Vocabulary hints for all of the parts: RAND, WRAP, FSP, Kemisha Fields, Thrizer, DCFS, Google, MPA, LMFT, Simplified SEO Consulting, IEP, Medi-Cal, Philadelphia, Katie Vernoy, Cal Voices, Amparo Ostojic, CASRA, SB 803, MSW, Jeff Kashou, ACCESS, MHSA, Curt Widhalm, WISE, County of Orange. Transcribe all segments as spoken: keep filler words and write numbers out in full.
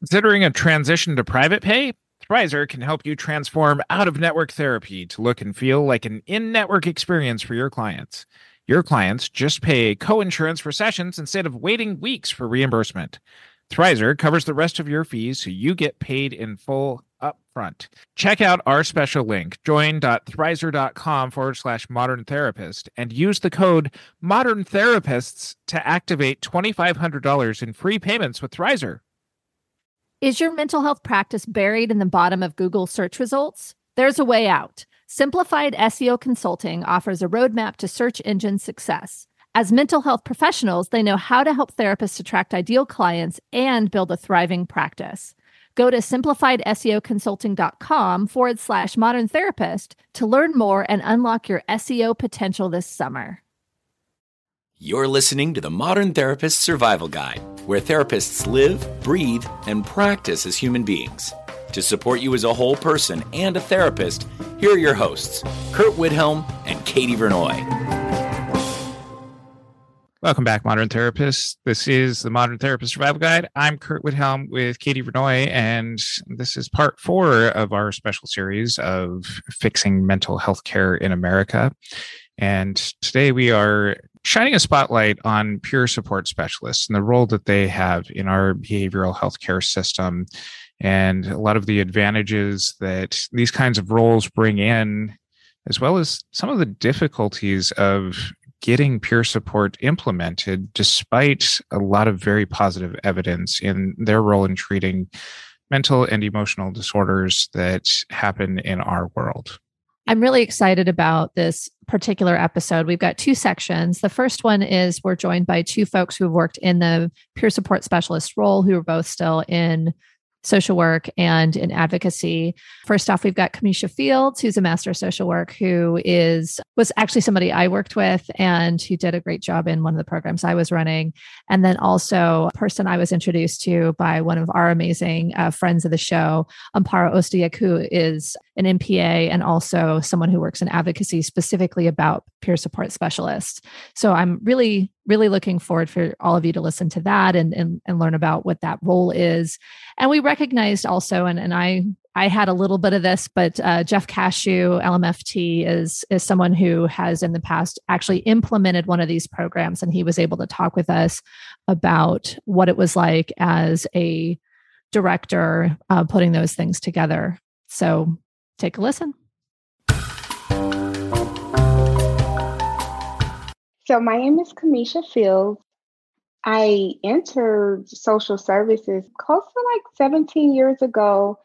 Considering a transition to private pay? Thrizer can help you transform out-of-network therapy to look and feel like an in-network experience for your clients. Your clients just pay co-insurance for sessions instead of waiting weeks for reimbursement. Thrizer covers the rest of your fees so you get paid in full upfront. Check out our special link, join.thrizer.com forward slash modern therapist, and use the code modern therapists to activate twenty-five hundred dollars in free payments with Thrizer. Is your mental health practice buried in the bottom of Google search results? There's a way out. Simplified S E O Consulting offers a roadmap to search engine success. As mental health professionals, they know how to help therapists attract ideal clients and build a thriving practice. Go to simplified S E O consulting dot com forward slash modern therapist to learn more and unlock your S E O potential this summer. You're listening to the Modern Therapist Survival Guide, where therapists live, breathe, and practice as human beings. To support you as a whole person and a therapist, here are your hosts, Curt Widhalm and Katie Vernoy. Welcome back, Modern Therapists. This is the Modern Therapist Survival Guide. I'm Curt Widhalm with Katie Vernoy, and this is part four of our special series of Fixing Mental Health Care in America. And today we are shining a spotlight on peer support specialists and the role that they have in our behavioral health care system, and a lot of the advantages that these kinds of roles bring in, as well as some of the difficulties of getting peer support implemented, despite a lot of very positive evidence in their role in treating mental and emotional disorders that happen in our world. I'm really excited about this particular episode. We've got two sections. The first one is we're joined by two folks who've worked in the peer support specialist role who are both still in social work and in advocacy. First off, we've got Kemisha Fields, who's a master of social work, who is was actually somebody I worked with and who did a great job in one of the programs I was running. And then also a person I was introduced to by one of our amazing uh, friends of the show, Amparo Ostojic, who is an M P A and also someone who works in advocacy specifically about peer support specialists. So I'm really Really looking forward for all of you to listen to that and, and, and learn about what that role is. And we recognized also, and, and I I had a little bit of this, but uh, Jeff Kashou, L M F T, is, is someone who has in the past actually implemented one of these programs. And he was able to talk with us about what it was like as a director uh, putting those things together. So take a listen. So my name is Kemisha Fields. I entered social services close to like seventeen years ago.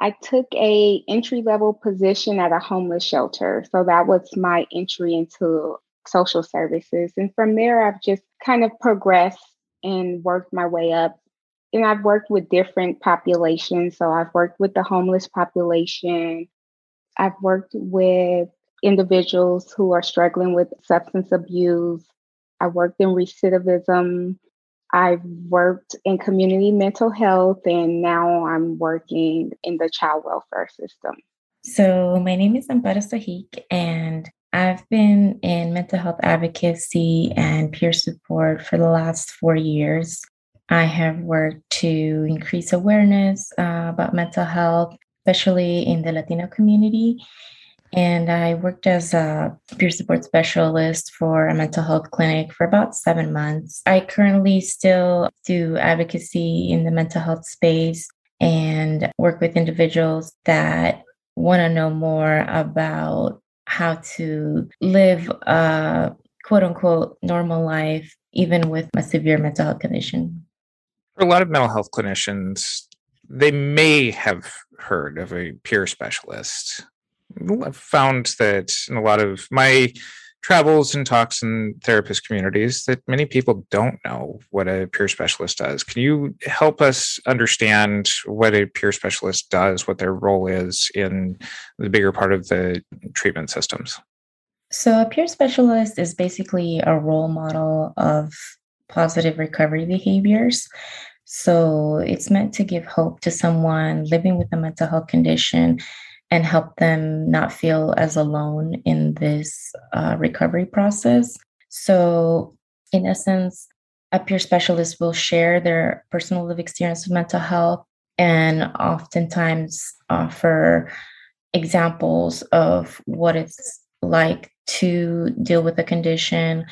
I took a entry-level position at a homeless shelter. So that was my entry into social services. And from there, I've just kind of progressed and worked my way up. And I've worked with different populations. So I've worked with the homeless population. I've worked with individuals who are struggling with substance abuse. I worked in recidivism. I've worked in community mental health, and now I'm working in the child welfare system. So my name is Amparo Ostojic, and I've been in mental health advocacy and peer support for the last four years. I have worked to increase awareness uh, about mental health, especially in the Latino community. And I worked as a peer support specialist for a mental health clinic for about seven months. I currently still do advocacy in the mental health space and work with individuals that want to know more about how to live a quote unquote normal life, even with a severe mental health condition. For a lot of mental health clinicians, they may have heard of a peer specialist. I've found that in a lot of my travels and talks in therapist communities that many people don't know what a peer specialist does. Can you help us understand what a peer specialist does, what their role is in the bigger part of the treatment systems? So a peer specialist is basically a role model of positive recovery behaviors. So it's meant to give hope to someone living with a mental health condition and help them not feel as alone in this uh, recovery process. So in essence, a peer specialist will share their personal lived experience with mental health and oftentimes offer examples of what it's like to deal with a condition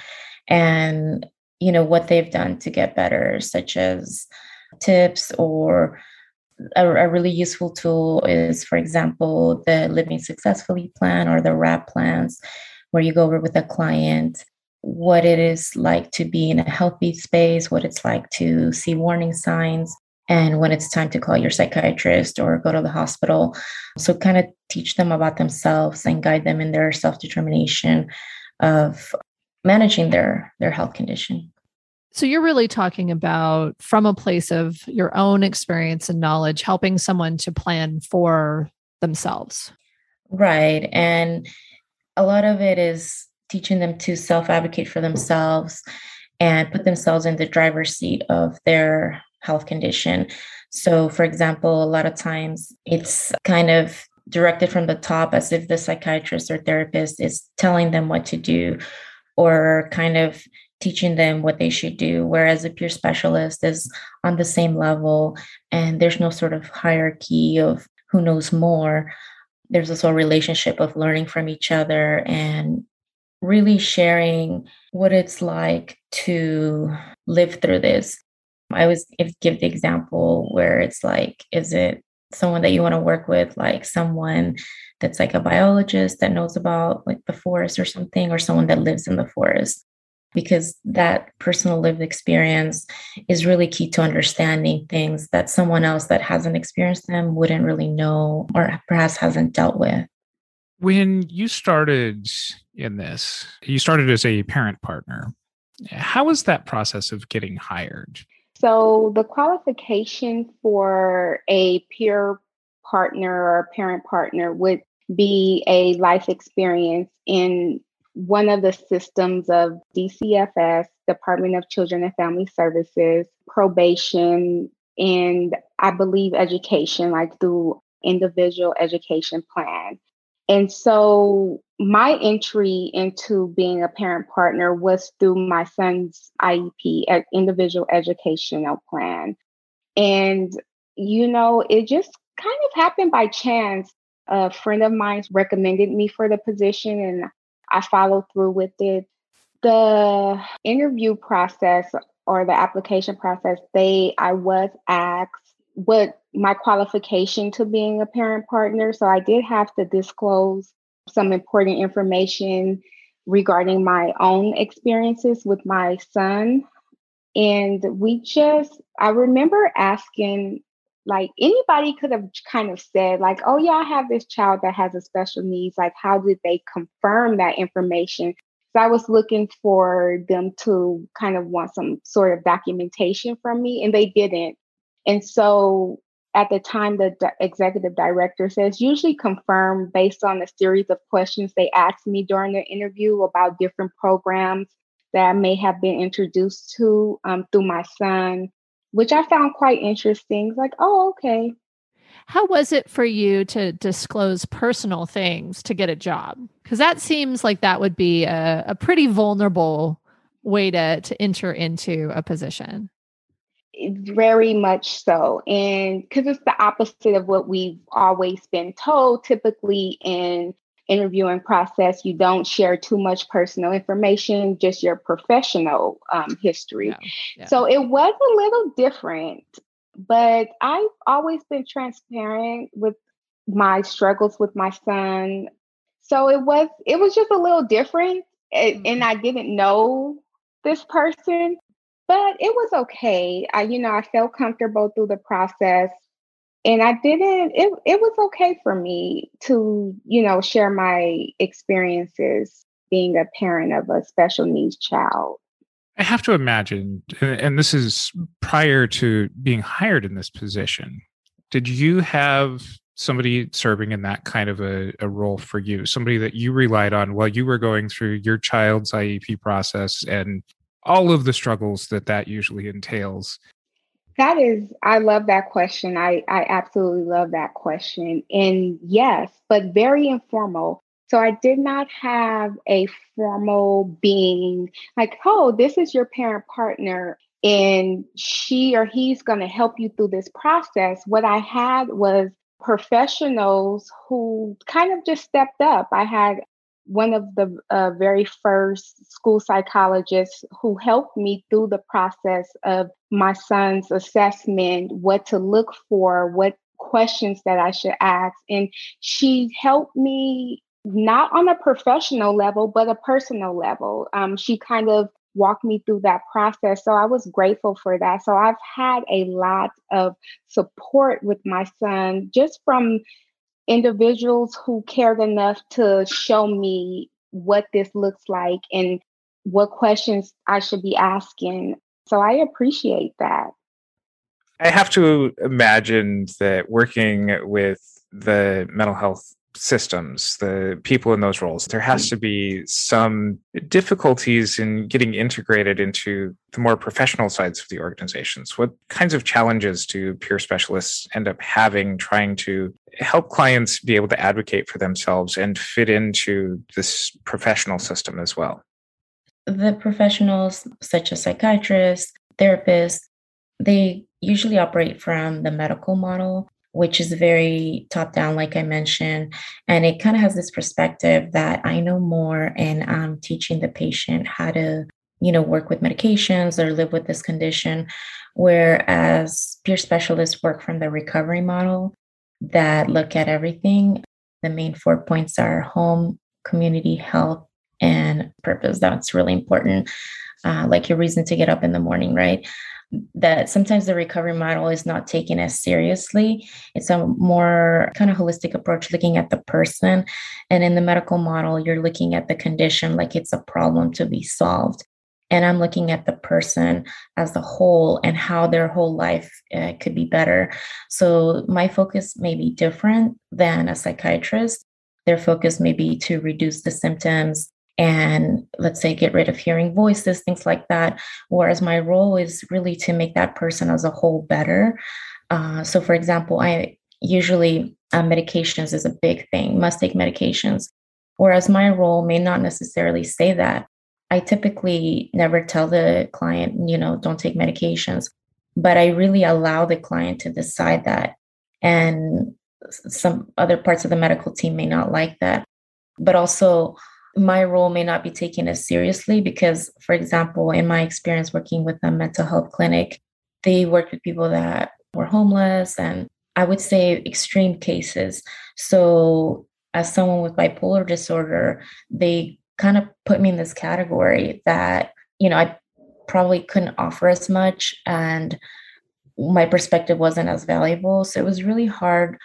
and, you know, what they've done to get better, such as tips. Or a, a really useful tool is, for example, the Living Successfully plan or the W R A P plans, where you go over with a client what it is like to be in a healthy space, what it's like to see warning signs, and when it's time to call your psychiatrist or go to the hospital. So kind of teach them about themselves and guide them in their self-determination of managing their, their health condition. So you're really talking about, from a place of your own experience and knowledge, helping someone to plan for themselves. Right. And a lot of it is teaching them to self-advocate for themselves and put themselves in the driver's seat of their health condition. So, for example, a lot of times it's kind of directed from the top, as if the psychiatrist or therapist is telling them what to do or kind of teaching them what they should do, whereas a peer specialist is on the same level and there's no sort of hierarchy of who knows more. There's also a relationship of learning from each other and really sharing what it's like to live through this. I always give the example where it's like, is it someone that you want to work with, like someone that's like a biologist that knows about like the forest or something, or someone that lives in the forest? Because that personal lived experience is really key to understanding things that someone else that hasn't experienced them wouldn't really know, or perhaps hasn't dealt with. When you started in this, you started as a parent partner. How was that process of getting hired? So the qualification for a peer partner or parent partner would be a life experience in one of the systems of D C F S, Department of Children and Family Services, probation, and I believe education, like through individual education plan. And so my entry into being a parent partner was through my son's I E P, Individual Educational Plan. And, you know, it just kind of happened by chance. A friend of mine recommended me for the position and I followed through with it. The interview process or the application process, they I was asked what my qualification to being a parent partner. So I did have to disclose some important information regarding my own experiences with my son. And we just, I remember asking, like, anybody could have kind of said like, oh yeah, I have this child that has a special needs. Like, how did they confirm that information? So I was looking for them to kind of want some sort of documentation from me, and they didn't. And so at the time, the d- executive director says, usually confirm based on a series of questions they asked me during the interview about different programs that I may have been introduced to um, through my son, which I found quite interesting. It's like, oh, okay. How was it for you to disclose personal things to get a job? Because that seems like that would be a, a pretty vulnerable way to, to enter into a position. Very much so. And because it's the opposite of what we've always been told, typically in interviewing process, you don't share too much personal information, just your professional um, history. Yeah. Yeah. So it was a little different, but I've always been transparent with my struggles with my son. So it was, it was just a little different. Mm-hmm. And I didn't know this person. But it was okay. I, you know, I felt comfortable through the process, and I didn't, it, it was okay for me to, you know, share my experiences being a parent of a special needs child. I have to imagine, and this is prior to being hired in this position, did you have somebody serving in that kind of a, a role for you? Somebody that you relied on while you were going through your child's I E P process and all of the struggles that that usually entails? That is, I love that question. I, I absolutely love that question. And yes, but very informal. So I did not have a formal being like, oh, this is your parent partner. and she or he's going to help you through this process. What I had was professionals who kind of just stepped up. I had one of the uh, very first school psychologists who helped me through the process of my son's assessment, what to look for, what questions that I should ask. And she helped me not on a professional level, but a personal level. Um, she kind of walked me through that process. So I was grateful for that. So I've had a lot of support with my son, just from individuals who cared enough to show me what this looks like and what questions I should be asking. So I appreciate that. I have to imagine that working with the mental health systems, the people in those roles, there has to be some difficulties in getting integrated into the more professional sides of the organizations. What kinds of challenges do peer specialists end up having trying to help clients be able to advocate for themselves and fit into this professional system as well? The professionals, such as psychiatrists, therapists, they usually operate from the medical model, which is very top-down, like I mentioned. And it kind of has this perspective that I know more and I'm teaching the patient how to, you know, work with medications or live with this condition. Whereas peer specialists work from the recovery model that look at everything. The main four points are home, community, health, and purpose. That's really important. Uh, like your reason to get up in the morning, right? That sometimes the recovery model is not taken as seriously. It's a more kind of holistic approach, looking at the person. And in the medical model, you're looking at the condition like it's a problem to be solved. And I'm looking at the person as a whole and how their whole life uh, could be better. So my focus may be different than a psychiatrist. Their focus may be to reduce the symptoms and, let's say, get rid of hearing voices, things like that. Whereas my role is really to make that person as a whole better. Uh, so, for example, I usually uh, medications is a big thing, must take medications. Whereas my role may not necessarily say that. I typically never tell the client, you know, don't take medications, but I really allow the client to decide that. And some other parts of the medical team may not like that. But also, my role may not be taken as seriously because, for example, in my experience working with a mental health clinic, they worked with people that were homeless and, I would say, extreme cases. So as someone with bipolar disorder, they kind of put me in this category that, you know, I probably couldn't offer as much and my perspective wasn't as valuable. So it was really hard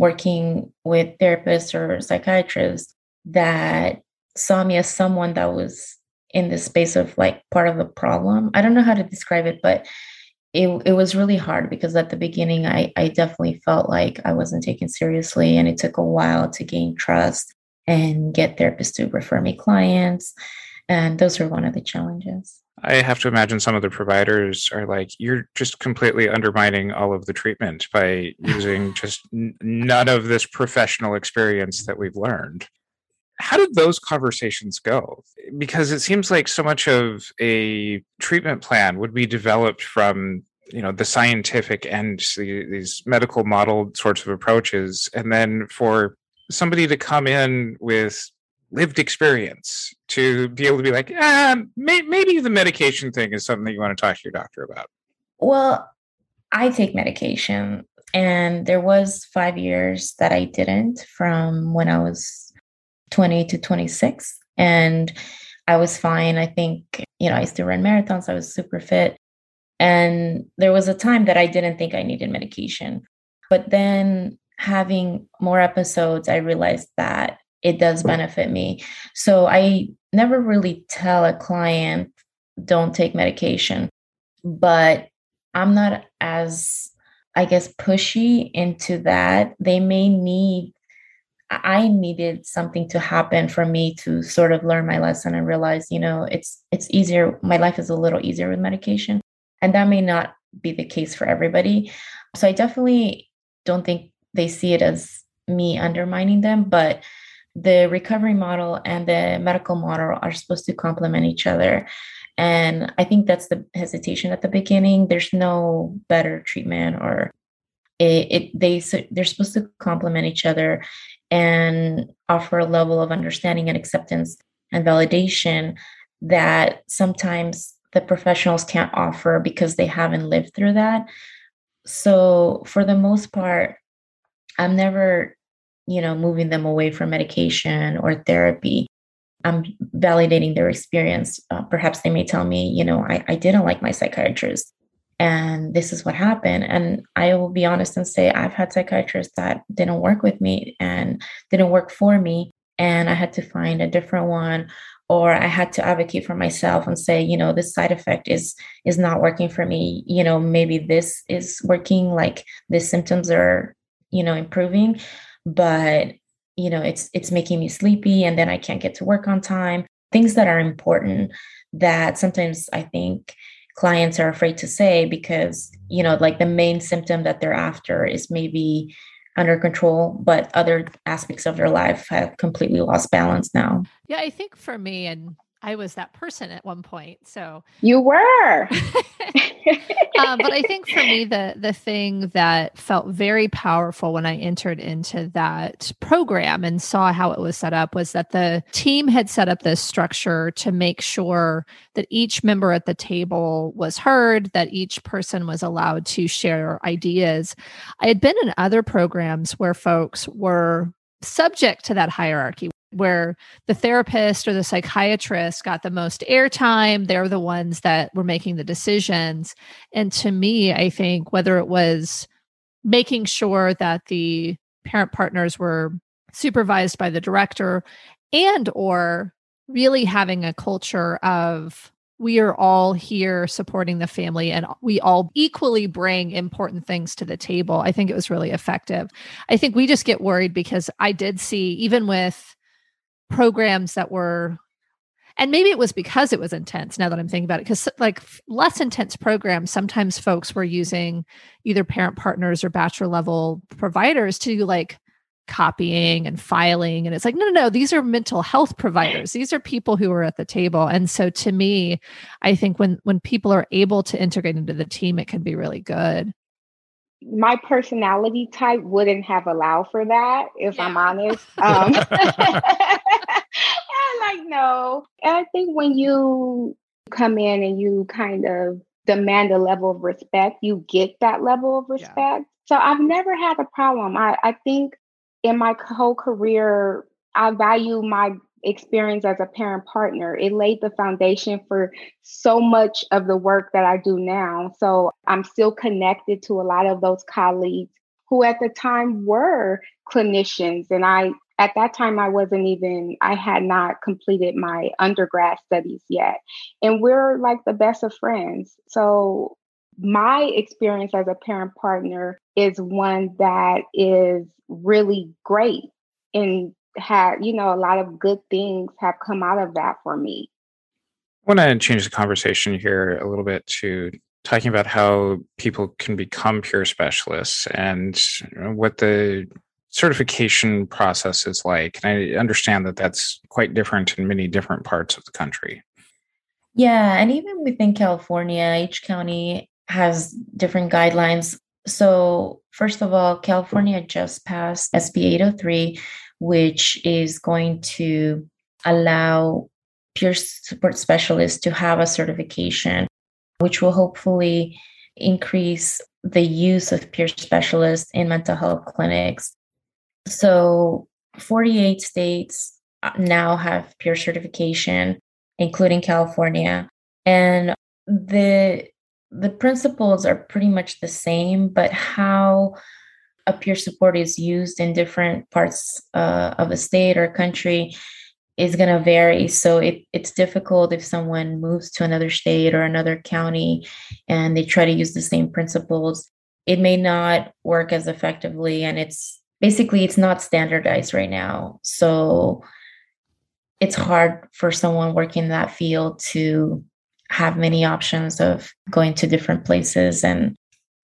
working with therapists or psychiatrists that saw me as someone that was in this space of like part of the problem. I don't know how to describe it, but it it was really hard because at the beginning, I, I definitely felt like I wasn't taken seriously. And it took a while to gain trust and get therapists to refer me clients. And those were one of the challenges. I have to imagine some of the providers are like, you're just completely undermining all of the treatment by using just n- none of this professional experience that we've learned. How did those conversations go? Because it seems like so much of a treatment plan would be developed from, you know, the scientific and the, these medical model sorts of approaches. And then for somebody to come in with lived experience to be able to be like, ah, may- maybe the medication thing is something that you want to talk to your doctor about. Well, I take medication, and there was five years that I didn't, from when I was twenty to twenty-six. And I was fine. I think, you know, I used to run marathons. I was super fit. And there was a time that I didn't think I needed medication. But then having more episodes, I realized that it does benefit me. So I never really tell a client, don't take medication. But I'm not as, I guess, pushy into that. They may need I needed something to happen for me to sort of learn my lesson and realize, you know, it's it's easier. My life is a little easier with medication. And that may not be the case for everybody. So I definitely don't think they see it as me undermining them. But the recovery model and the medical model are supposed to complement each other. And I think that's the hesitation at the beginning. There's no better treatment, or it, it they so they're supposed to complement each other and offer a level of understanding and acceptance and validation that sometimes the professionals can't offer because they haven't lived through that. So for the most part, I'm never, you know, moving them away from medication or therapy. I'm validating their experience. Uh, perhaps they may tell me, you know, I, I didn't like my psychiatrist and this is what happened. And I will be honest and say, I've had psychiatrists that didn't work with me and didn't work for me. And I had to find a different one, or I had to advocate for myself and say, you know, this side effect is, is not working for me. You know, maybe this is working, like the symptoms are, you know, improving, but you know, it's, it's making me sleepy and then I can't get to work on time. Things that are important that sometimes I think clients are afraid to say because, you know, like the main symptom that they're after is maybe under control, but other aspects of their life have completely lost balance now. Yeah. I think for me, and I was that person at one point. So you were, um, but I think for me, the, the thing that felt very powerful when I entered into that program and saw how it was set up was that the team had set up this structure to make sure that each member at the table was heard, that each person was allowed to share ideas. I had been in other programs where folks were subject to that hierarchy, where the therapist or the psychiatrist got the most airtime. They're the ones that were making the decisions. And to me, I think whether it was making sure that the parent partners were supervised by the director, and or really having a culture of, we are all here supporting the family and we all equally bring important things to the table, I think it was really effective. I think we just get worried because I did see, even with programs that were, and maybe it was because it was intense now that I'm thinking about it, because like less intense programs, sometimes folks were using either parent partners or bachelor level providers to do like copying and filing. And it's like, no, no, no, these are mental health providers. These are people who are at the table. And so to me, I think when, when people are able to integrate into the team, it can be really good. My personality type wouldn't have allowed for that, if yeah. I'm honest. Um, I'm like, no. And I think when you come in and you kind of demand a level of respect, you get that level of respect. Yeah. So I've never had a problem. I, I think in my whole career, I value my experience as a parent partner. It laid the foundation for so much of the work that I do now. So I'm still connected to a lot of those colleagues who at the time were clinicians. And I, at that time, I wasn't even, I had not completed my undergrad studies yet. And we're like the best of friends. So my experience as a parent partner is one that is really great, and had, you know, a lot of good things have come out of that for me. I want to change the conversation here a little bit to talking about how people can become peer specialists and what the certification process is like. And I understand that that's quite different in many different parts of the country. Yeah. And even within California, each county has different guidelines. So first of all, California just passed S B eight oh three, which is going to allow peer support specialists to have a certification, which will hopefully increase the use of peer specialists in mental health clinics. So forty-eight states now have peer certification, including California. And the, the principles are pretty much the same, but how a peer support is used in different parts uh, of a state or country is going to vary. So it, it's difficult if someone moves to another state or another county and they try to use the same principles, it may not work as effectively. And it's basically, it's not standardized right now. So it's hard for someone working in that field to have many options of going to different places. And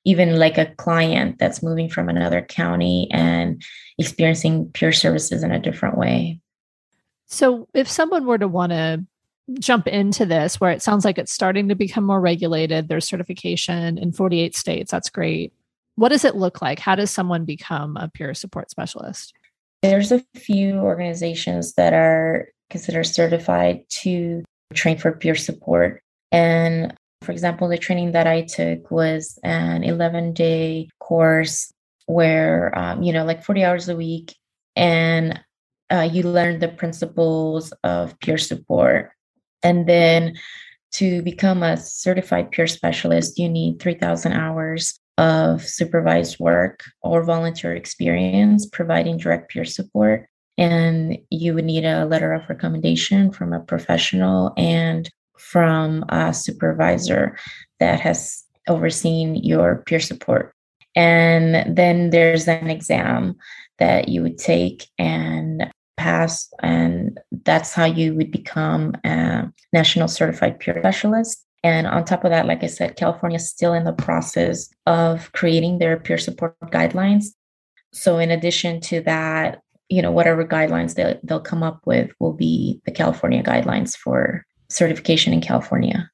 even like a client that's moving from another county and experiencing peer services in a different way. So if someone were to want to jump into this where it sounds like it's starting to become more regulated. There's certification in forty-eight states. That's great. What does it look like? How does someone become a peer support specialist? There's a few organizations that are considered certified to train for peer support. And for example, the training that I took was an eleven-day course where, um, you know, like forty hours a week, and uh, you learn the principles of peer support. And then to become a certified peer specialist, you need three thousand hours of supervised work or volunteer experience providing direct peer support. And you would need a letter of recommendation from a professional and from a supervisor that has overseen your peer support. And then there's an exam that you would take and pass, and that's how you would become a national certified peer specialist. And on top of that, like I said, California is still in the process of creating their peer support guidelines. So in addition to that, you know, whatever guidelines they, they'll come up with will be the California guidelines for certification in California.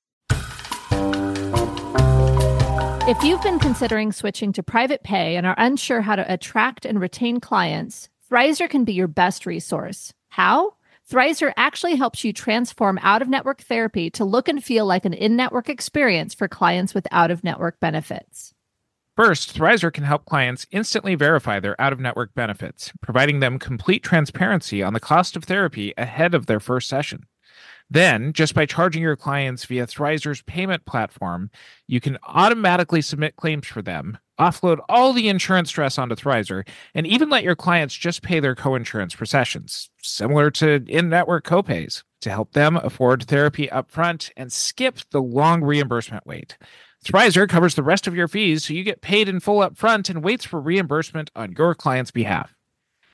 If you've been considering switching to private pay and are unsure how to attract and retain clients, Thrizer can be your best resource. How? Thrizer actually helps you transform out-of-network therapy to look and feel like an in-network experience for clients with out-of-network benefits. First, Thrizer can help clients instantly verify their out-of-network benefits, providing them complete transparency on the cost of therapy ahead of their first session. Then, just by charging your clients via Thrizer's payment platform, you can automatically submit claims for them, offload all the insurance stress onto Thrizer, and even let your clients just pay their coinsurance for sessions, similar to in-network copays, to help them afford therapy upfront and skip the long reimbursement wait. Thrizer covers the rest of your fees so you get paid in full upfront and waits for reimbursement on your client's behalf.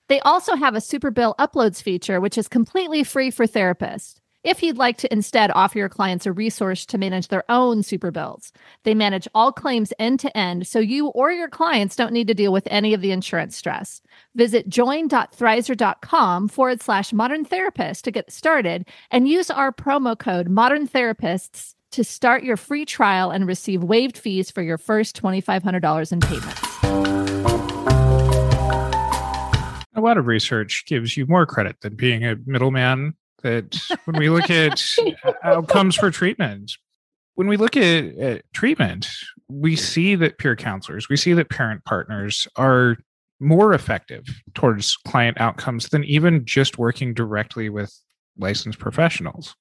They also have a Super Bill Uploads feature, which is completely free for therapists. If you'd like to instead offer your clients a resource to manage their own super bills, they manage all claims end to end, so you or your clients don't need to deal with any of the insurance stress. Visit join.thrizer.com forward slash modern therapist to get started and use our promo code modern therapists to start your free trial and receive waived fees for your first two thousand five hundred dollars in payments. A lot of research gives you more credit than being a middleman. That when we look at outcomes for treatment, when we look at, at treatment, we see that peer counselors, we see that parent partners are more effective towards client outcomes than even just working directly with licensed professionals.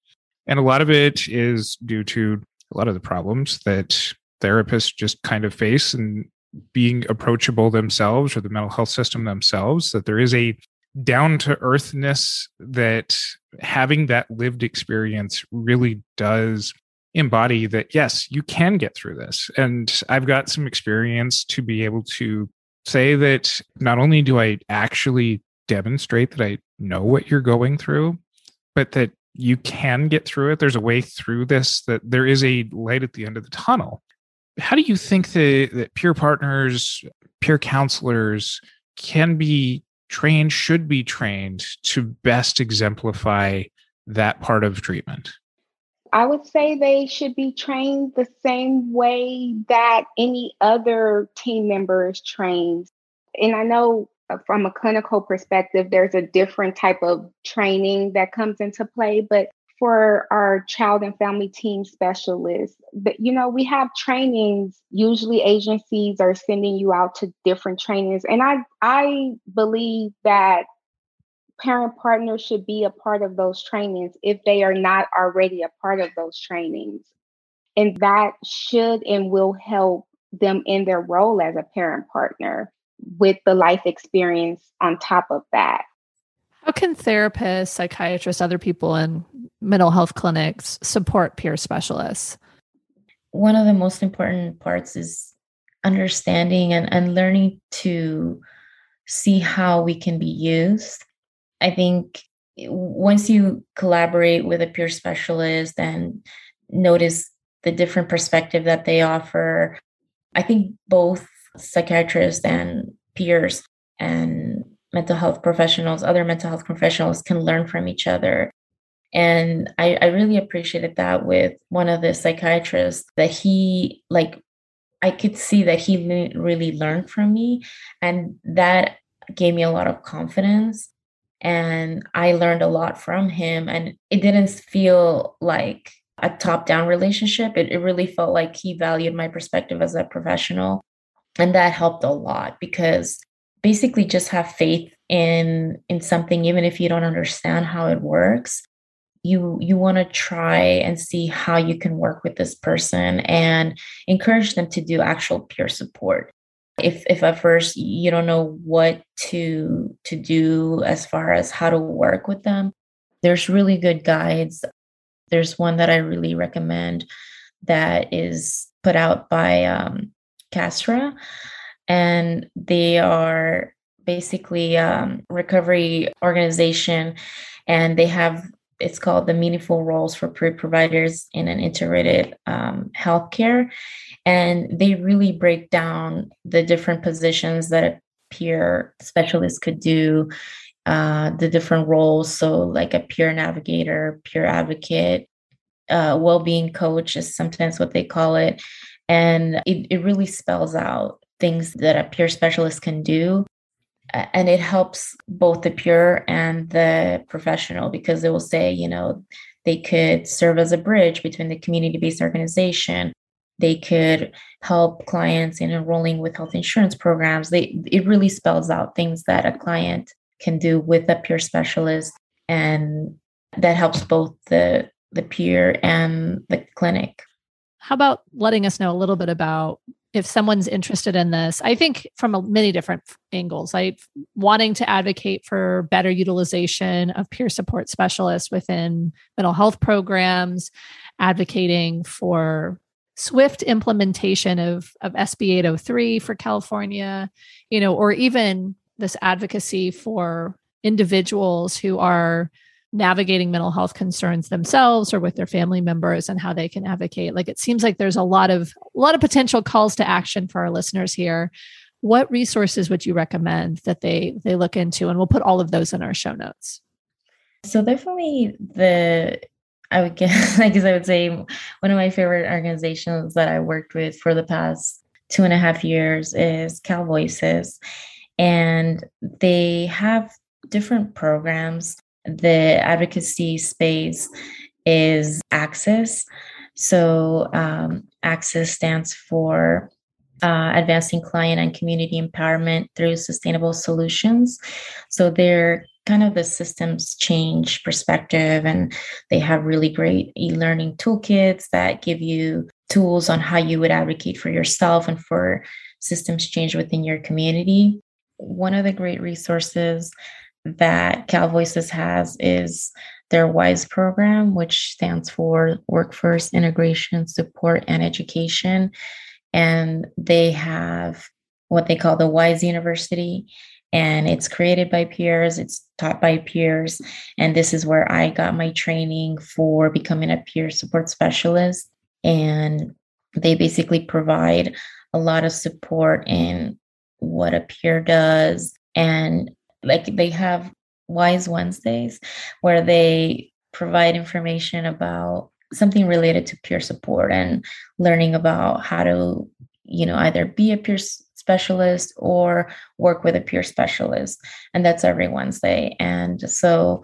And a lot of it is due to a lot of the problems that therapists just kind of face in being approachable themselves or the mental health system themselves, that there is a down-to-earthness that having that lived experience really does embody that, yes, you can get through this. And I've got some experience to be able to say that not only do I actually demonstrate that I know what you're going through, but that you can get through it. There's a way through this, that there is a light at the end of the tunnel. How do you think that, that peer partners, peer counselors can be trained, should be trained to best exemplify that part of treatment? I would say they should be trained the same way that any other team member is trained. And I know from a clinical perspective, there's a different type of training that comes into play, but for our child and family team specialists, but, you know, we have trainings. Usually agencies are sending you out to different trainings. And I, I believe that parent partners should be a part of those trainings if they are not already a part of those trainings. And that should and will help them in their role as a parent partner with the life experience on top of that. How can therapists, psychiatrists, other people in mental health clinics support peer specialists? One of the most important parts is understanding and, and learning to see how we can be used. I think once you collaborate with a peer specialist and notice the different perspective that they offer, I think both psychiatrists and peers and mental health professionals, other mental health professionals can learn from each other. And I, I really appreciated that with one of the psychiatrists, that he, like, I could see that he didn't really learn from me. And that gave me a lot of confidence. And I learned a lot from him. And it didn't feel like a top-down relationship. It, it really felt like he valued my perspective as a professional. And that helped a lot, because basically just have faith in, in something, even if you don't understand how it works. You you want to try and see how you can work with this person and encourage them to do actual peer support. If if at first you don't know what to to do as far as how to work with them, there's really good guides. There's one that I really recommend that is put out by um, CASRA, and they are basically um, recovery organization, and they have. It's called The Meaningful Roles for Peer Providers in an Integrated um, Healthcare. And they really break down the different positions that a peer specialist could do, uh, the different roles. So like a peer navigator, peer advocate, uh, well-being coach is sometimes what they call it. And it, it really spells out things that a peer specialist can do. And it helps both the peer and the professional, because they will say, you know, they could serve as a bridge between the community-based organization. They could help clients in enrolling with health insurance programs. They, it really spells out things that a client can do with a peer specialist. And that helps both the, the peer and the clinic. How about letting us know a little bit about if someone's interested in this? I think from a, many different angles, like wanting to advocate for better utilization of peer support specialists within mental health programs, advocating for swift implementation of, of S B eight oh three for California, you know, or even this advocacy for individuals who are navigating mental health concerns themselves or with their family members, and how they can advocate. Like, it seems like there's a lot of a lot of potential calls to action for our listeners here. What resources would you recommend that they they look into? And we'll put all of those in our show notes. So definitely the I would guess I guess I would say one of my favorite organizations that I worked with for the past two and a half years is Cal Voices, and they have different programs. The advocacy space is ACCESS. So um, ACCESS stands for uh, Advancing Client and Community Empowerment Through Sustainable Solutions. So they're kind of the systems change perspective, and they have really great e-learning toolkits that give you tools on how you would advocate for yourself and for systems change within your community. One of the great resources that Cal Voices has is their WISE program, which stands for Workforce Integration, Support, and Education. And they have what they call the WISE University, and it's created by peers, it's taught by peers. And this is where I got my training for becoming a peer support specialist. And they basically provide a lot of support in what a peer does, and like they have WISE Wednesdays where they provide information about something related to peer support and learning about how to, you know, either be a peer specialist or work with a peer specialist. And that's every Wednesday. And so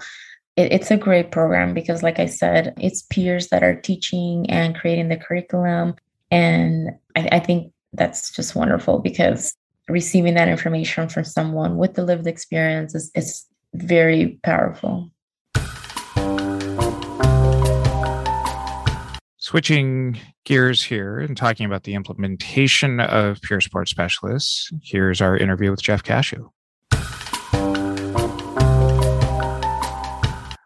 it, it's a great program because, like I said, it's peers that are teaching and creating the curriculum. And I, I think that's just wonderful, because receiving that information from someone with the lived experience is, is very powerful. Switching gears here and talking about the implementation of peer support specialists, here's our interview with Jeff Kashou.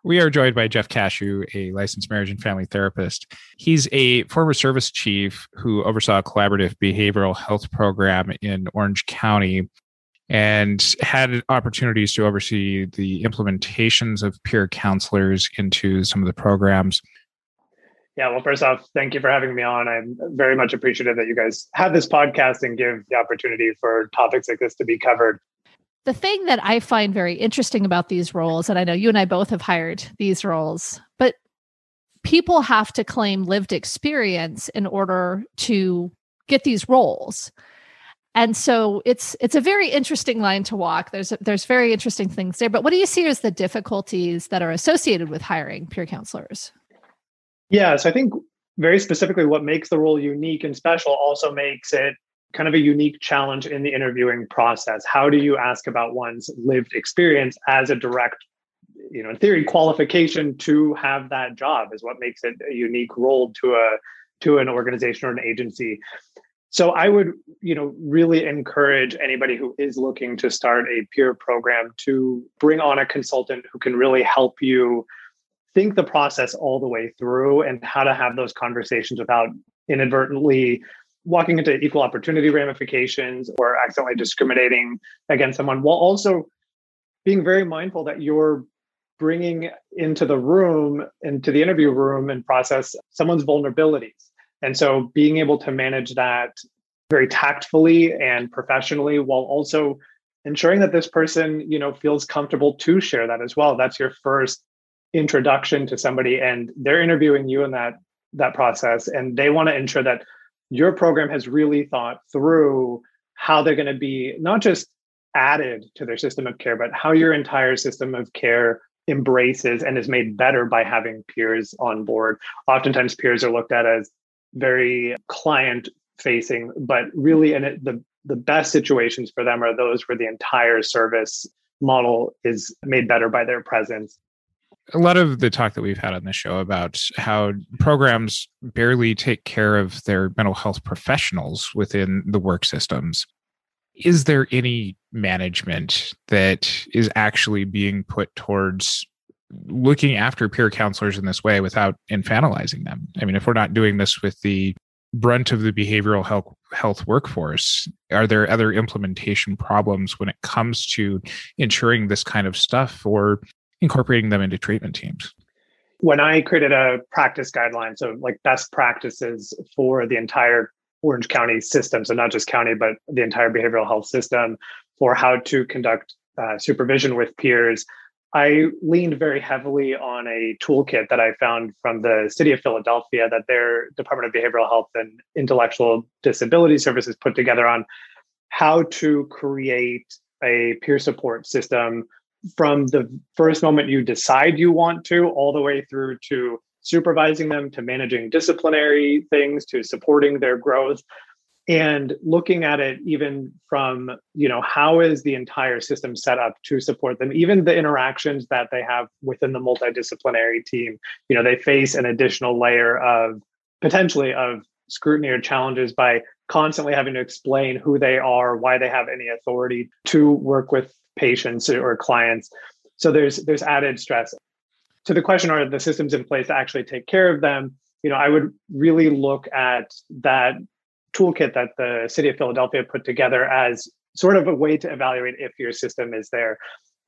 We are joined by Jeff Kashou, a licensed marriage and family therapist. He's a former service chief who oversaw a collaborative behavioral health program in Orange County and had opportunities to oversee the implementations of peer counselors into some of the programs. Yeah, well, first off, thank you for having me on. I'm very much appreciative that you guys have this podcast and give the opportunity for topics like this to be covered. The thing that I find very interesting about these roles, and I know you and I both have hired these roles, but people have to claim lived experience in order to get these roles. And so it's it's a very interesting line to walk. There's there's very interesting things there. But what do you see as the difficulties that are associated with hiring peer counselors? Yeah, so I think very specifically what makes the role unique and special also makes it kind of a unique challenge in the interviewing process. How do you ask about one's lived experience as a direct, you know, in theory, qualification to have that job is what makes it a unique role to a to an organization or an agency. So I would, you know, really encourage anybody who is looking to start a peer program to bring on a consultant who can really help you think the process all the way through and how to have those conversations without inadvertently walking into equal opportunity ramifications or accidentally discriminating against someone, while also being very mindful that you're bringing into the room, into the interview room and process, someone's vulnerabilities. And so being able to manage that very tactfully and professionally, while also ensuring that this person, you know, feels comfortable to share that as well. That's your first introduction to somebody, and they're interviewing you in that, that process. And they want to ensure that your program has really thought through how they're going to be not just added to their system of care, but how your entire system of care embraces and is made better by having peers on board. Oftentimes peers are looked at as very client-facing, but really in it, the, the best situations for them are those where the entire service model is made better by their presence. A lot of the talk that we've had on the show about how programs barely take care of their mental health professionals within the work systems. Is there any management that is actually being put towards looking after peer counselors in this way without infantilizing them? I mean, if we're not doing this with the brunt of the behavioral health health workforce, are there other implementation problems when it comes to ensuring this kind of stuff or incorporating them into treatment teams? When I created a practice guideline, so like best practices for the entire Orange County system, so not just county, but the entire behavioral health system for how to conduct uh, supervision with peers, I leaned very heavily on a toolkit that I found from the city of Philadelphia that their Department of Behavioral Health and Intellectual Disability Services put together on how to create a peer support system from the first moment you decide you want to, all the way through to supervising them, to managing disciplinary things, to supporting their growth, and looking at it even from, you know, how is the entire system set up to support them, even the interactions that they have within the multidisciplinary team. You know, they face an additional layer of potentially of scrutiny or challenges by constantly having to explain who they are, why they have any authority to work with patients or clients. So there's there's added stress. To the question, are the systems in place to actually take care of them? You know, I would really look at that toolkit that the city of Philadelphia put together as sort of a way to evaluate if your system is there.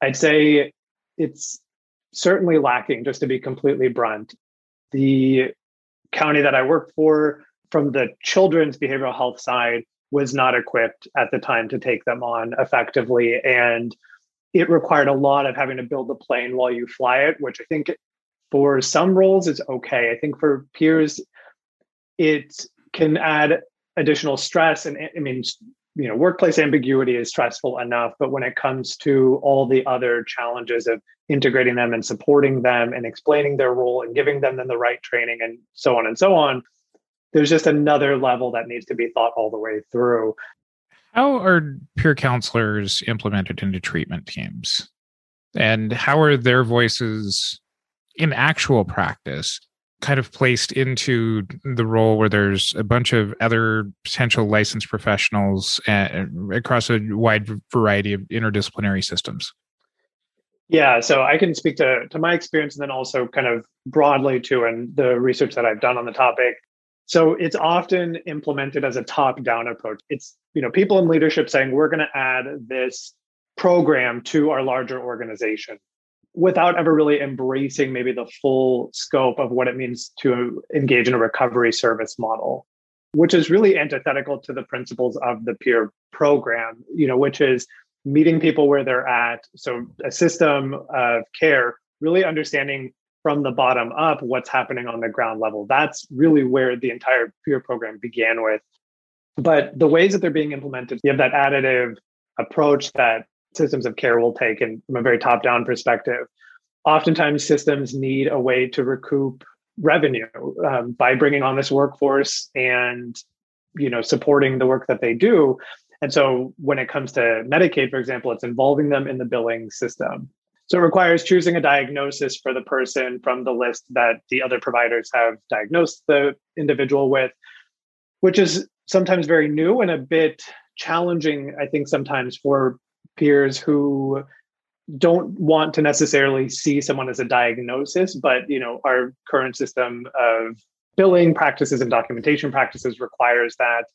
I'd say it's certainly lacking, just to be completely blunt. The county that I work for, from the children's behavioral health side, was not equipped at the time to take them on effectively. And it required a lot of having to build the plane while you fly it, which I think for some roles is okay. I think for peers, it can add additional stress. And I mean, you know, workplace ambiguity is stressful enough, but when it comes to all the other challenges of integrating them and supporting them and explaining their role and giving them then the right training and so on and so on, there's just another level that needs to be thought all the way through. How are peer counselors implemented into treatment teams? And how are their voices in actual practice kind of placed into the role where there's a bunch of other potential licensed professionals across a wide variety of interdisciplinary systems? Yeah, so I can speak to, to my experience and then also kind of broadly to and the research that I've done on the topic. So it's often implemented as a top-down approach. It's, you know, people in leadership saying, we're going to add this program to our larger organization without ever really embracing maybe the full scope of what it means to engage in a recovery service model, which is really antithetical to the principles of the peer program, you know, which is meeting people where they're at. So a system of care, really understanding from the bottom up what's happening on the ground level. That's really where the entire peer program began with. But the ways that they're being implemented, you have that additive approach that systems of care will take, and from a very top-down perspective. Oftentimes, systems need a way to recoup revenue um, by bringing on this workforce and, you know, supporting the work that they do. And so when it comes to Medicaid, for example, it's involving them in the billing system. So it requires choosing a diagnosis for the person from the list that the other providers have diagnosed the individual with, which is sometimes very new and a bit challenging, I think, sometimes for peers who don't want to necessarily see someone as a diagnosis, but, you know, our current system of billing practices and documentation practices requires that.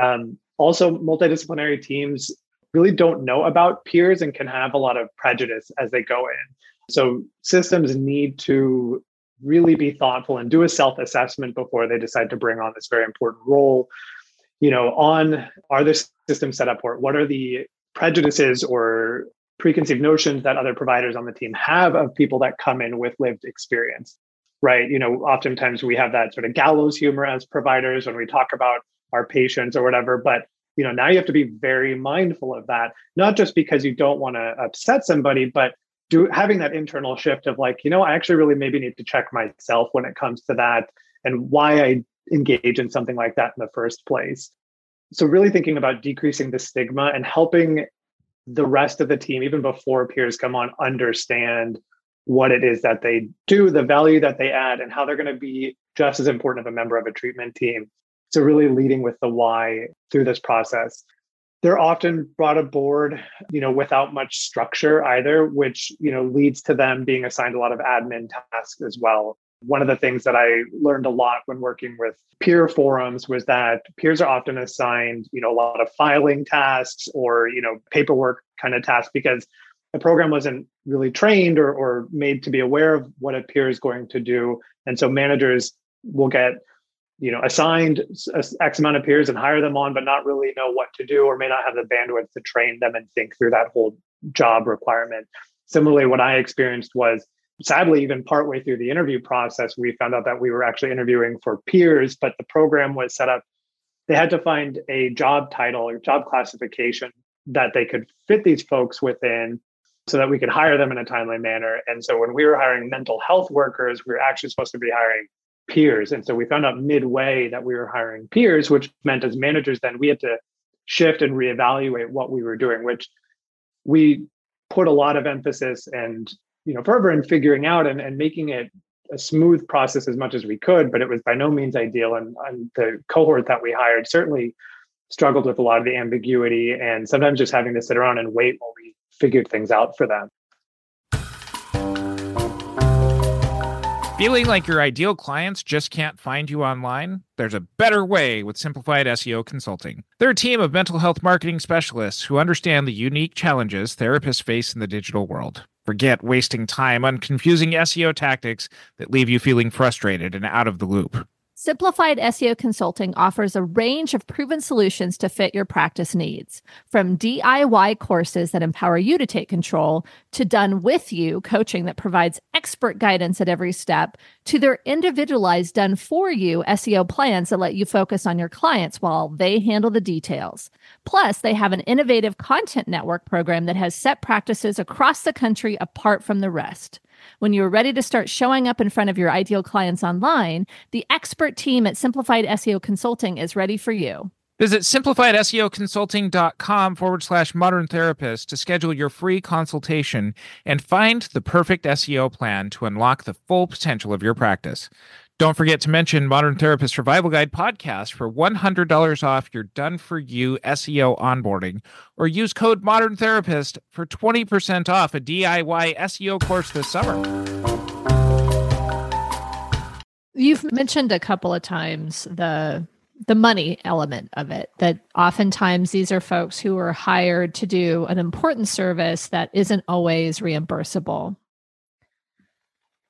Um, also, multidisciplinary teams really don't know about peers and can have a lot of prejudice as they go in. So systems need to really be thoughtful and do a self-assessment before they decide to bring on this very important role. You know, on are the systems set up for it? What are the prejudices or preconceived notions that other providers on the team have of people that come in with lived experience, right? You know, oftentimes we have that sort of gallows humor as providers when we talk about our patients or whatever, but, you know, now you have to be very mindful of that, not just because you don't want to upset somebody, but do having that internal shift of like, you know, I actually really maybe need to check myself when it comes to that and why I engage in something like that in the first place. So really thinking about decreasing the stigma and helping the rest of the team, even before peers come on, understand what it is that they do, the value that they add, and how they're going to be just as important of a member of a treatment team. So really leading with the why through this process. They're often brought aboard, you know, without much structure either, which, you know, leads to them being assigned a lot of admin tasks as well. One of the things that I learned a lot when working with peer forums was that peers are often assigned, you know, a lot of filing tasks or, you know, paperwork kind of tasks because the program wasn't really trained or, or made to be aware of what a peer is going to do. And so managers will get, you know, assigned X amount of peers and hire them on, but not really know what to do or may not have the bandwidth to train them and think through that whole job requirement. Similarly, what I experienced was, sadly, even partway through the interview process, we found out that we were actually interviewing for peers, but the program was set up. They had to find a job title or job classification that they could fit these folks within so that we could hire them in a timely manner. And so when we were hiring mental health workers, we were actually supposed to be hiring peers. And so we found out midway that we were hiring peers, which meant as managers, then we had to shift and reevaluate what we were doing, which we put a lot of emphasis and you know, fervor in figuring out and, and making it a smooth process as much as we could, but it was by no means ideal. And, and the cohort that we hired certainly struggled with a lot of the ambiguity and sometimes just having to sit around and wait while we figured things out for them. Feeling like your ideal clients just can't find you online? There's a better way with Simplified S E O Consulting. They're a team of mental health marketing specialists who understand the unique challenges therapists face in the digital world. Forget wasting time on confusing S E O tactics that leave you feeling frustrated and out of the loop. Simplified S E O Consulting offers a range of proven solutions to fit your practice needs, from D I Y courses that empower you to take control, to done-with-you coaching that provides expert guidance at every step, to their individualized done-for-you S E O plans that let you focus on your clients while they handle the details. Plus, they have an innovative content network program that has set practices across the country apart from the rest. When you're ready to start showing up in front of your ideal clients online, the expert team at Simplified S E O Consulting is ready for you. Visit simplified S E O consulting dot com forward slash modern therapist to schedule your free consultation and find the perfect S E O plan to unlock the full potential of your practice. Don't forget to mention Modern Therapist Survival Guide podcast for one hundred dollars off your done-for-you S E O onboarding, or use code Modern Therapist for twenty percent off a D I Y S E O course this summer. You've mentioned a couple of times the the money element of it, that oftentimes these are folks who are hired to do an important service that isn't always reimbursable.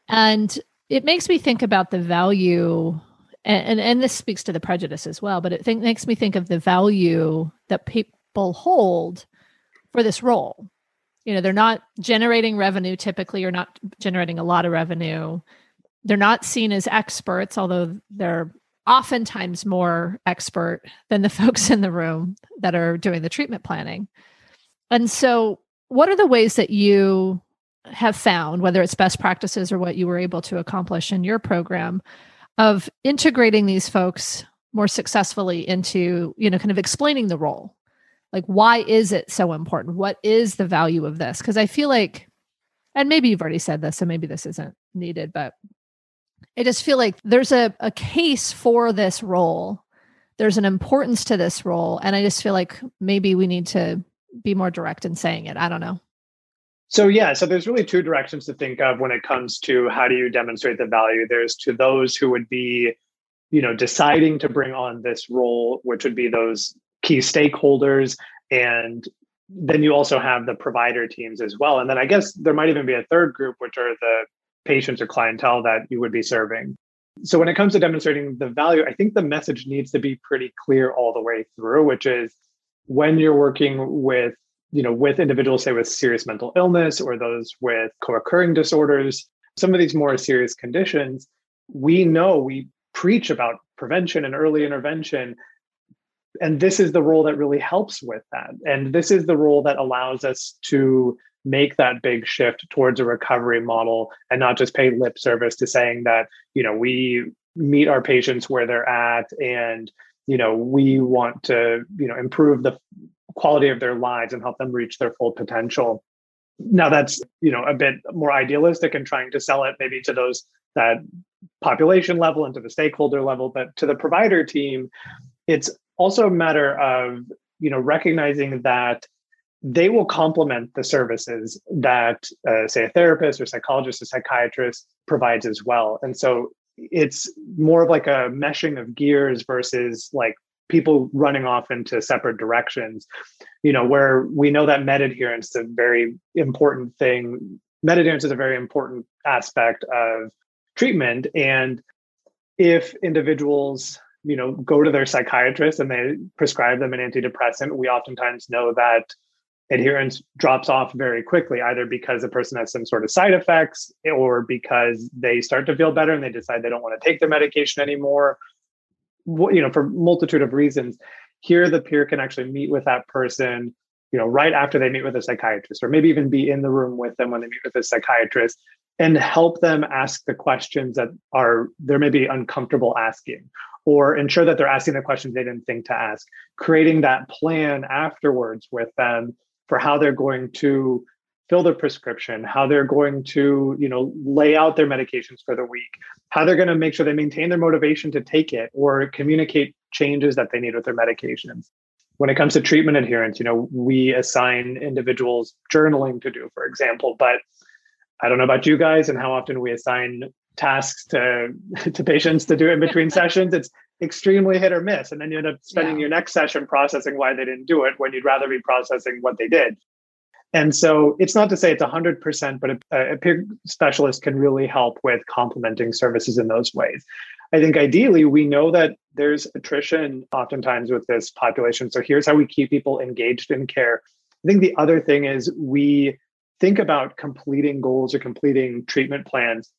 And it makes me think about the value, and, and, and this speaks to the prejudice as well, but it think, makes me think of the value that people hold for this role. You know, they're not generating revenue typically, or not generating a lot of revenue. They're not seen as experts, although they're oftentimes more expert than the folks in the room that are doing the treatment planning. And so what are the ways that you have found, whether it's best practices or what you were able to accomplish in your program, of integrating these folks more successfully into, you know, kind of explaining the role? Like, why is it so important? What is the value of this? Because I feel like, and maybe you've already said this, so maybe this isn't needed, but I just feel like there's a, a case for this role. There's an importance to this role. And I just feel like maybe we need to be more direct in saying it. I don't know. So yeah, so there's really two directions to think of when it comes to how do you demonstrate the value. There's to those who would be, you know, deciding to bring on this role, which would be those key stakeholders. And then you also have the provider teams as well. And then I guess there might even be a third group, which are the patients or clientele that you would be serving. So when it comes to demonstrating the value, I think the message needs to be pretty clear all the way through, which is when you're working with, you know, with individuals, say with serious mental illness or those with co-occurring disorders, some of these more serious conditions, we know we preach about prevention and early intervention. And this is the role that really helps with that. And this is the role that allows us to make that big shift towards a recovery model and not just pay lip service to saying that, you know, we meet our patients where they're at and, you know, we want to, you know, improve the quality of their lives and help them reach their full potential. Now that's, you know, a bit more idealistic and trying to sell it maybe to those that population level and to the stakeholder level, but to the provider team, it's also a matter of, you know, recognizing that they will complement the services that, uh, say, a therapist or psychologist or psychiatrist provides as well. And so it's more of like a meshing of gears versus like people running off into separate directions, you know, where we know that med-adherence is a very important thing. Med-adherence is a very important aspect of treatment. And if individuals, you know, go to their psychiatrist and they prescribe them an antidepressant, we oftentimes know that adherence drops off very quickly, either because the person has some sort of side effects or because they start to feel better and they decide they don't want to take their medication anymore, you know, for a multitude of reasons. Here, the peer can actually meet with that person, you know, right after they meet with a psychiatrist, or maybe even be in the room with them when they meet with a psychiatrist and help them ask the questions that are, they're maybe uncomfortable asking, or ensure that they're asking the questions they didn't think to ask, creating that plan afterwards with them for how they're going to fill their prescription, how they're going to, you know, lay out their medications for the week, how they're going to make sure they maintain their motivation to take it or communicate changes that they need with their medications. When it comes to treatment adherence, you know, we assign individuals journaling to do, for example, but I don't know about you guys and how often we assign tasks to, to patients to do in between sessions. It's extremely hit or miss. And then you end up spending yeah. your next session processing why they didn't do it when you'd rather be processing what they did. And so it's not to say it's one hundred percent, but a, a peer specialist can really help with complementing services in those ways. I think ideally, we know that there's attrition oftentimes with this population. So here's how we keep people engaged in care. I think the other thing is we think about completing goals or completing treatment plans,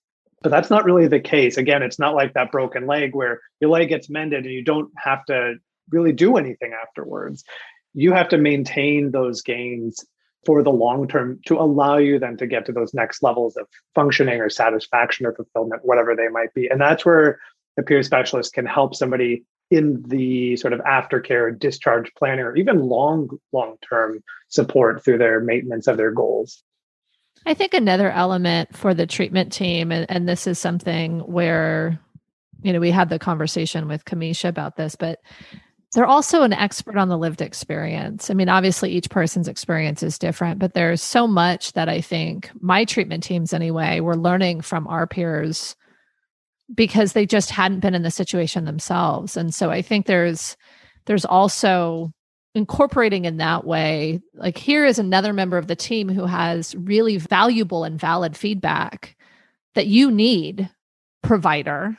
but that's not really the case. Again, it's not like that broken leg where your leg gets mended and you don't have to really do anything afterwards. You have to maintain those gains for the long term to allow you then to get to those next levels of functioning or satisfaction or fulfillment, whatever they might be. And that's where the peer specialist can help somebody in the sort of aftercare, discharge planning, or even long, long-term support through their maintenance of their goals. I think another element for the treatment team, and, and this is something where, you know, we had the conversation with Kemisha about this, but they're also an expert on the lived experience. I mean, obviously each person's experience is different, but there's so much that I think my treatment teams anyway, were learning from our peers because they just hadn't been in the situation themselves. And so I think there's, there's also incorporating in that way, like here is another member of the team who has really valuable and valid feedback that you need, provider,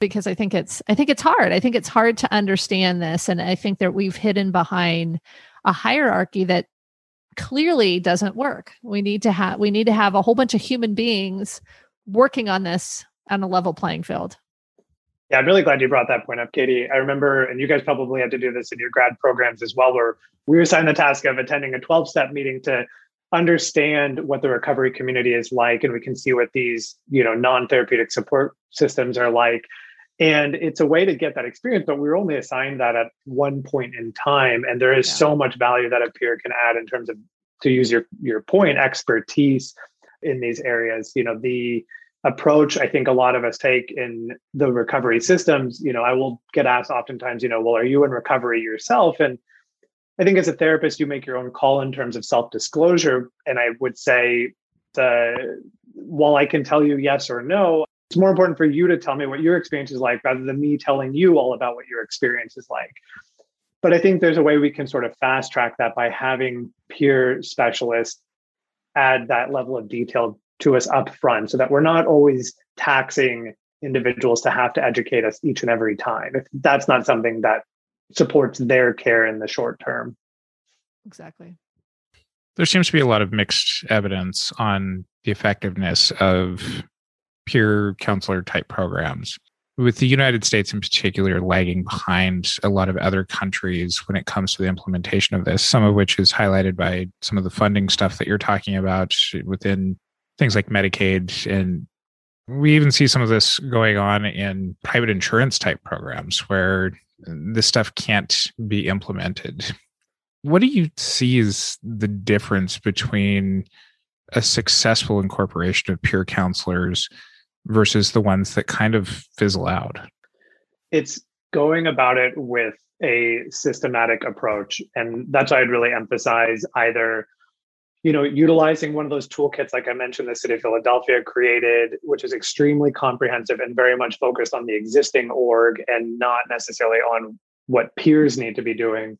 because I think it's, I think it's hard. I think it's hard to understand this. And I think that we've hidden behind a hierarchy that clearly doesn't work. We need to have we need to have a whole bunch of human beings working on this on a level playing field. Yeah, I'm really glad you brought that point up, Katie. I remember, and you guys probably had to do this in your grad programs as well, where we were assigned the task of attending a twelve-step meeting to understand what the recovery community is like, and we can see what these, you know, non-therapeutic support systems are like. And it's a way to get that experience, but we were only assigned that at one point in time. And there is yeah. so much value that a peer can add in terms of, to use your, your point, expertise in these areas. You know, the approach I think a lot of us take in the recovery systems, you know, I will get asked oftentimes, you know, well, are you in recovery yourself? And I think as a therapist, you make your own call in terms of self-disclosure. And I would say, the, while I can tell you yes or no, it's more important for you to tell me what your experience is like rather than me telling you all about what your experience is like. But I think there's a way we can sort of fast track that by having peer specialists add that level of detail to us up front so that we're not always taxing individuals to have to educate us each and every time, if that's not something that supports their care in the short term. Exactly. There seems to be a lot of mixed evidence on the effectiveness of peer counselor type programs, with the United States in particular lagging behind a lot of other countries when it comes to the implementation of this, some of which is highlighted by some of the funding stuff that you're talking about within things like Medicaid. And we even see some of this going on in private insurance type programs where this stuff can't be implemented. What do you see as the difference between a successful incorporation of peer counselors versus the ones that kind of fizzle out? It's going about it with a systematic approach. And that's why I'd really emphasize either, you know, utilizing one of those toolkits, like I mentioned, the City of Philadelphia created, which is extremely comprehensive and very much focused on the existing org and not necessarily on what peers need to be doing.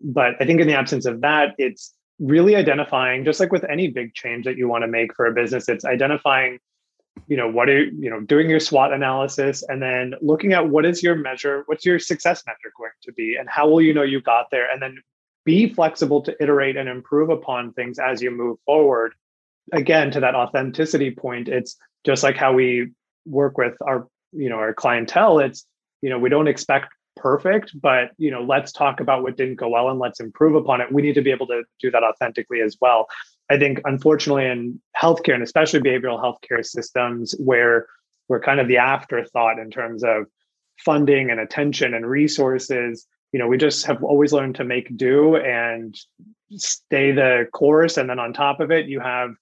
But I think in the absence of that, it's really identifying, just like with any big change that you want to make for a business, it's identifying, you know, what are you, you know, doing your SWOT analysis and then looking at what is your measure, what's your success metric going to be, and how will you know you got there? And then be flexible to iterate and improve upon things as you move forward. Again, to that authenticity point, it's just like how we work with our, you know, our clientele. It's, you know, we don't expect perfect, but, you know, let's talk about what didn't go well and let's improve upon it. We need to be able to do that authentically as well. I think, unfortunately, in healthcare and especially behavioral healthcare systems, where we're kind of the afterthought in terms of funding and attention and resources, you know, we just have always learned to make do and stay the course. And then on top of it, you have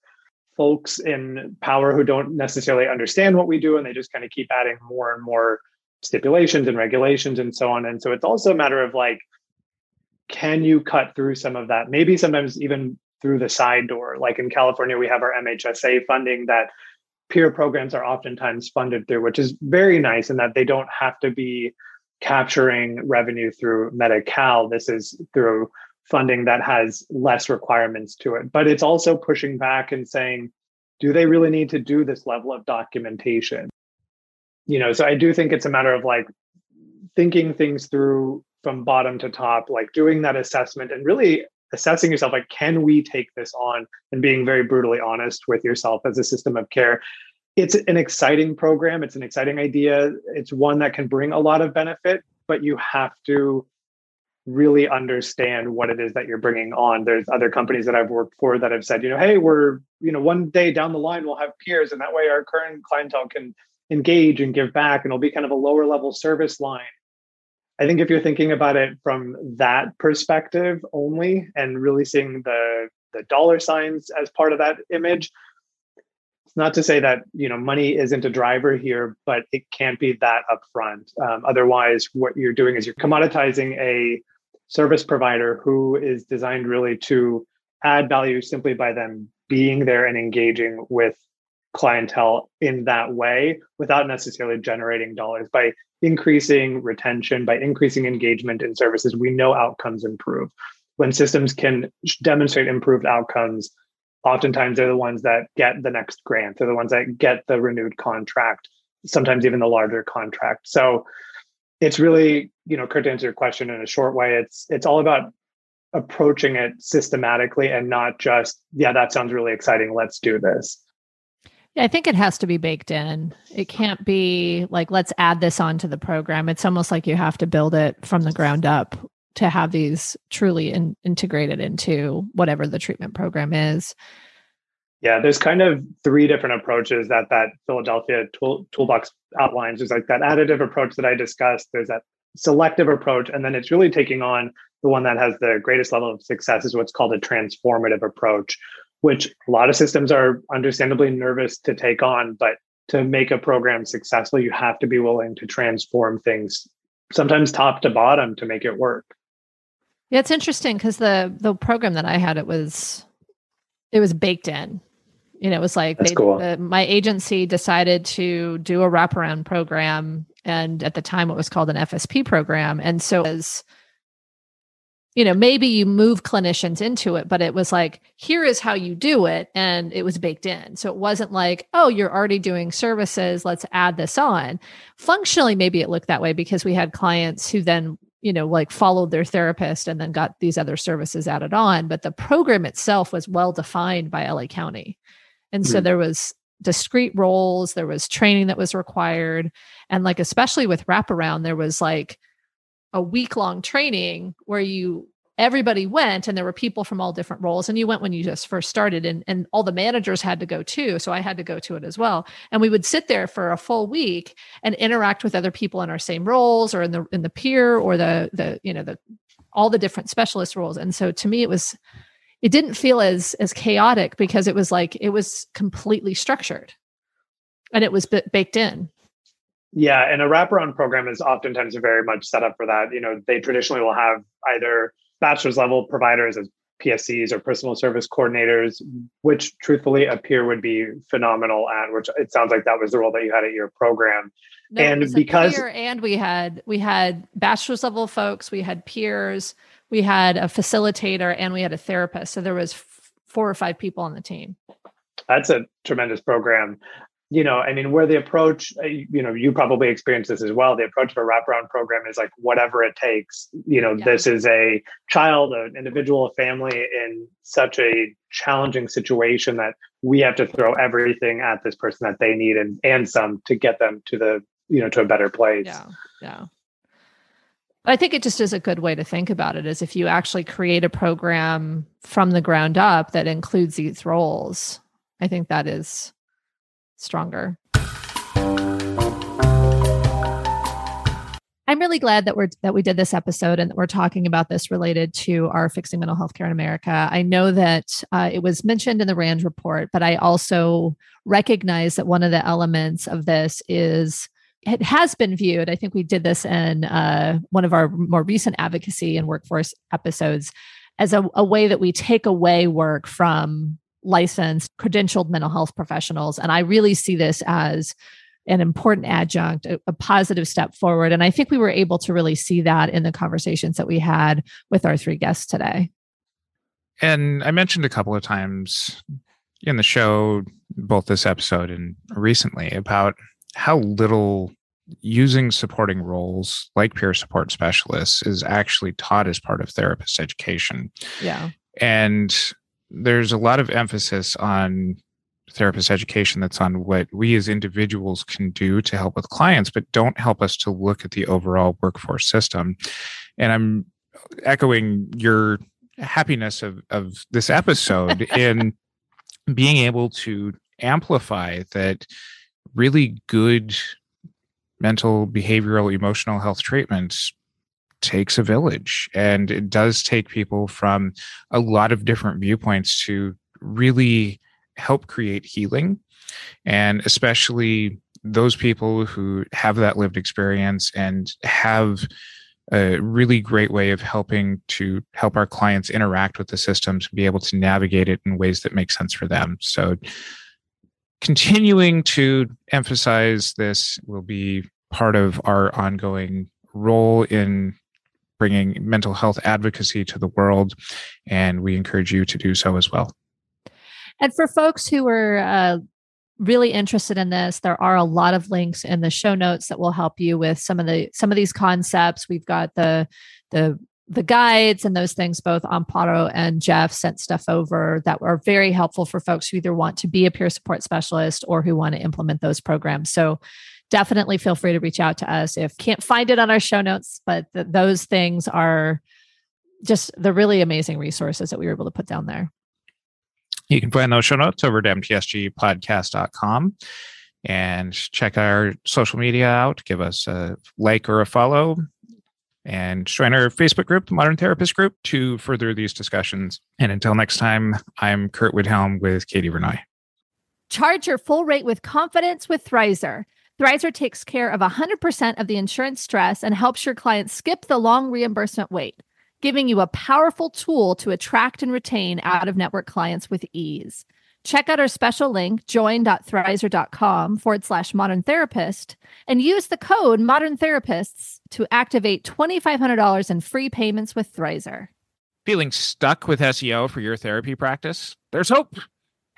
folks in power who don't necessarily understand what we do, and they just kind of keep adding more and more stipulations and regulations and so on. And so it's also a matter of like, can you cut through some of that? Maybe sometimes even through the side door. Like in California, we have our M H S A funding that peer programs are oftentimes funded through, which is very nice in that they don't have to be capturing revenue through Medi-Cal. This is through funding that has less requirements to it. But it's also pushing back and saying, do they really need to do this level of documentation? You know, so I do think it's a matter of like thinking things through from bottom to top, like doing that assessment and really assessing yourself, like, can we take this on, and being very brutally honest with yourself as a system of care. It's an exciting program. It's an exciting idea. It's one that can bring a lot of benefit, but you have to really understand what it is that you're bringing on. There's other companies that I've worked for that have said, you know, hey, we're, you know, one day down the line, we'll have peers, and that way our current clientele can engage and give back, and it'll be kind of a lower level service line. I think if you're thinking about it from that perspective only, and really seeing the, the dollar signs as part of that image, it's not to say that, you know, money isn't a driver here, but it can't be that upfront. Um, otherwise, what you're doing is you're commoditizing a service provider who is designed really to add value simply by them being there and engaging with clientele in that way without necessarily generating dollars. By increasing retention, by increasing engagement in services, we know outcomes improve. When systems can demonstrate improved outcomes, oftentimes they're the ones that get the next grant. They're the ones that get the renewed contract, sometimes even the larger contract. So it's really, you know, Curt, to answer your question in a short way, it's it's all about approaching it systematically and not just, yeah, that sounds really exciting, let's do this. Yeah, I think it has to be baked in. It can't be like, let's add this onto the program. It's almost like you have to build it from the ground up to have these truly in- integrated into whatever the treatment program is. Yeah, there's kind of three different approaches that that Philadelphia tool, toolbox outlines. There's like that additive approach that I discussed. There's that selective approach. And then it's really taking on the one that has the greatest level of success is what's called a transformative approach, which a lot of systems are understandably nervous to take on. But to make a program successful, you have to be willing to transform things, sometimes top to bottom, to make it work. Yeah, it's interesting because the the program that I had, it was it was baked in. You know, it was like they, cool. uh, my agency decided to do a wraparound program. And at the time, it was called an F S P program. And so as, you know, maybe you move clinicians into it, but it was like, here is how you do it. And it was baked in. So it wasn't like, oh, you're already doing services, let's add this on. Functionally, maybe it looked that way because we had clients who then, you know, like followed their therapist and then got these other services added on. But the program itself was well-defined by L A County. And so there was discrete roles, there was training that was required. And like, especially with wraparound, there was like a week long training where you, everybody went and there were people from all different roles, and you went when you just first started, and, and all the managers had to go too. So I had to go to it as well. And we would sit there for a full week and interact with other people in our same roles or in the, in the peer or the, the, you know, the, all the different specialist roles. And so to me, it was, it didn't feel as as chaotic because it was like, it was completely structured and it was b- baked in. Yeah. And a wraparound program is oftentimes very much set up for that. You know, they traditionally will have either bachelor's level providers as P S Cs or personal service coordinators, which truthfully a peer would be phenomenal at, which it sounds like that was the role that you had at your program. No, and because peer, and we had, we had bachelor's level folks, we had peers, we had a facilitator, and we had a therapist. So there was f- four or five people on the team. That's a tremendous program. You know, I mean, where the approach, you know, you probably experienced this as well. The approach of a wraparound program is like, whatever it takes. You know, yeah. This is a child, an individual, a family in such a challenging situation that we have to throw everything at this person that they need and, and some to get them to the, you know, to a better place. Yeah. Yeah. I think it just is a good way to think about it, is if you actually create a program from the ground up that includes these roles, I think that is stronger. I'm really glad that we're that we did this episode and that we're talking about this related to our Fixing Mental Health Care in America. I know that uh, it was mentioned in the RAND report, but I also recognize that one of the elements of this is it has been viewed. I think we did this in uh, one of our more recent advocacy and workforce episodes as a, a way that we take away work from licensed, credentialed mental health professionals. And I really see this as an important adjunct, a, a positive step forward. And I think we were able to really see that in the conversations that we had with our three guests today. And I mentioned a couple of times in the show, both this episode and recently, about how little using supporting roles like peer support specialists is actually taught as part of therapist education. Yeah. And there's a lot of emphasis on therapist education that's on what we as individuals can do to help with clients, but don't help us to look at the overall workforce system. And I'm echoing your happiness of, of this episode in being able to amplify that really good mental, behavioral, emotional health treatment takes a village, and it does take people from a lot of different viewpoints to really help create healing, and especially those people who have that lived experience and have a really great way of helping to help our clients interact with the systems and be able to navigate it in ways that make sense for them. So continuing to emphasize this will be part of our ongoing role in bringing mental health advocacy to the world, and we encourage you to do so as well. And for folks who are uh, really interested in this, there are a lot of links in the show notes that will help you with some of the some of these concepts. We've got the the the guides and those things. Both Amparo and Jeff sent stuff over that were very helpful for folks who either want to be a peer support specialist or who want to implement those programs. So definitely feel free to reach out to us if you can't find it on our show notes, but th- those things are just the really amazing resources that we were able to put down there. You can find those show notes over to m t s g podcast dot com and check our social media out. Give us a like or a follow. And join our Facebook group, the Modern Therapist Group, to further these discussions. And until next time, I'm Curt Widhalm with Katie Vernoy. Charge your full rate with confidence with Thrizer. Thrizer takes care of one hundred percent of the insurance stress and helps your clients skip the long reimbursement wait, giving you a powerful tool to attract and retain out-of-network clients with ease. Check out our special link, join.thrizer.com forward slash modern therapist, and use the code modern therapists to activate two thousand five hundred dollars in free payments with Thrizer. Feeling stuck with S E O for your therapy practice? There's hope.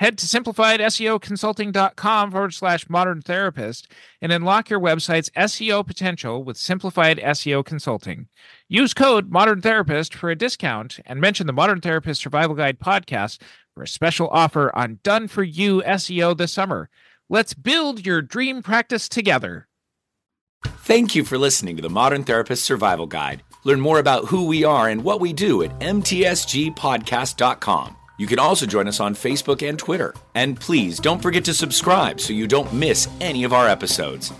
Head to simplified S E O consulting dot com forward slash modern therapist and unlock your website's S E O potential with Simplified S E O Consulting. Use code modern therapist for a discount and mention the Modern Therapist Survival Guide podcast for a special offer on done-for-you S E O this summer. Let's build your dream practice together. Thank you for listening to the Modern Therapist Survival Guide. Learn more about who we are and what we do at m t s g podcast dot com. You can also join us on Facebook and Twitter. And please don't forget to subscribe so you don't miss any of our episodes.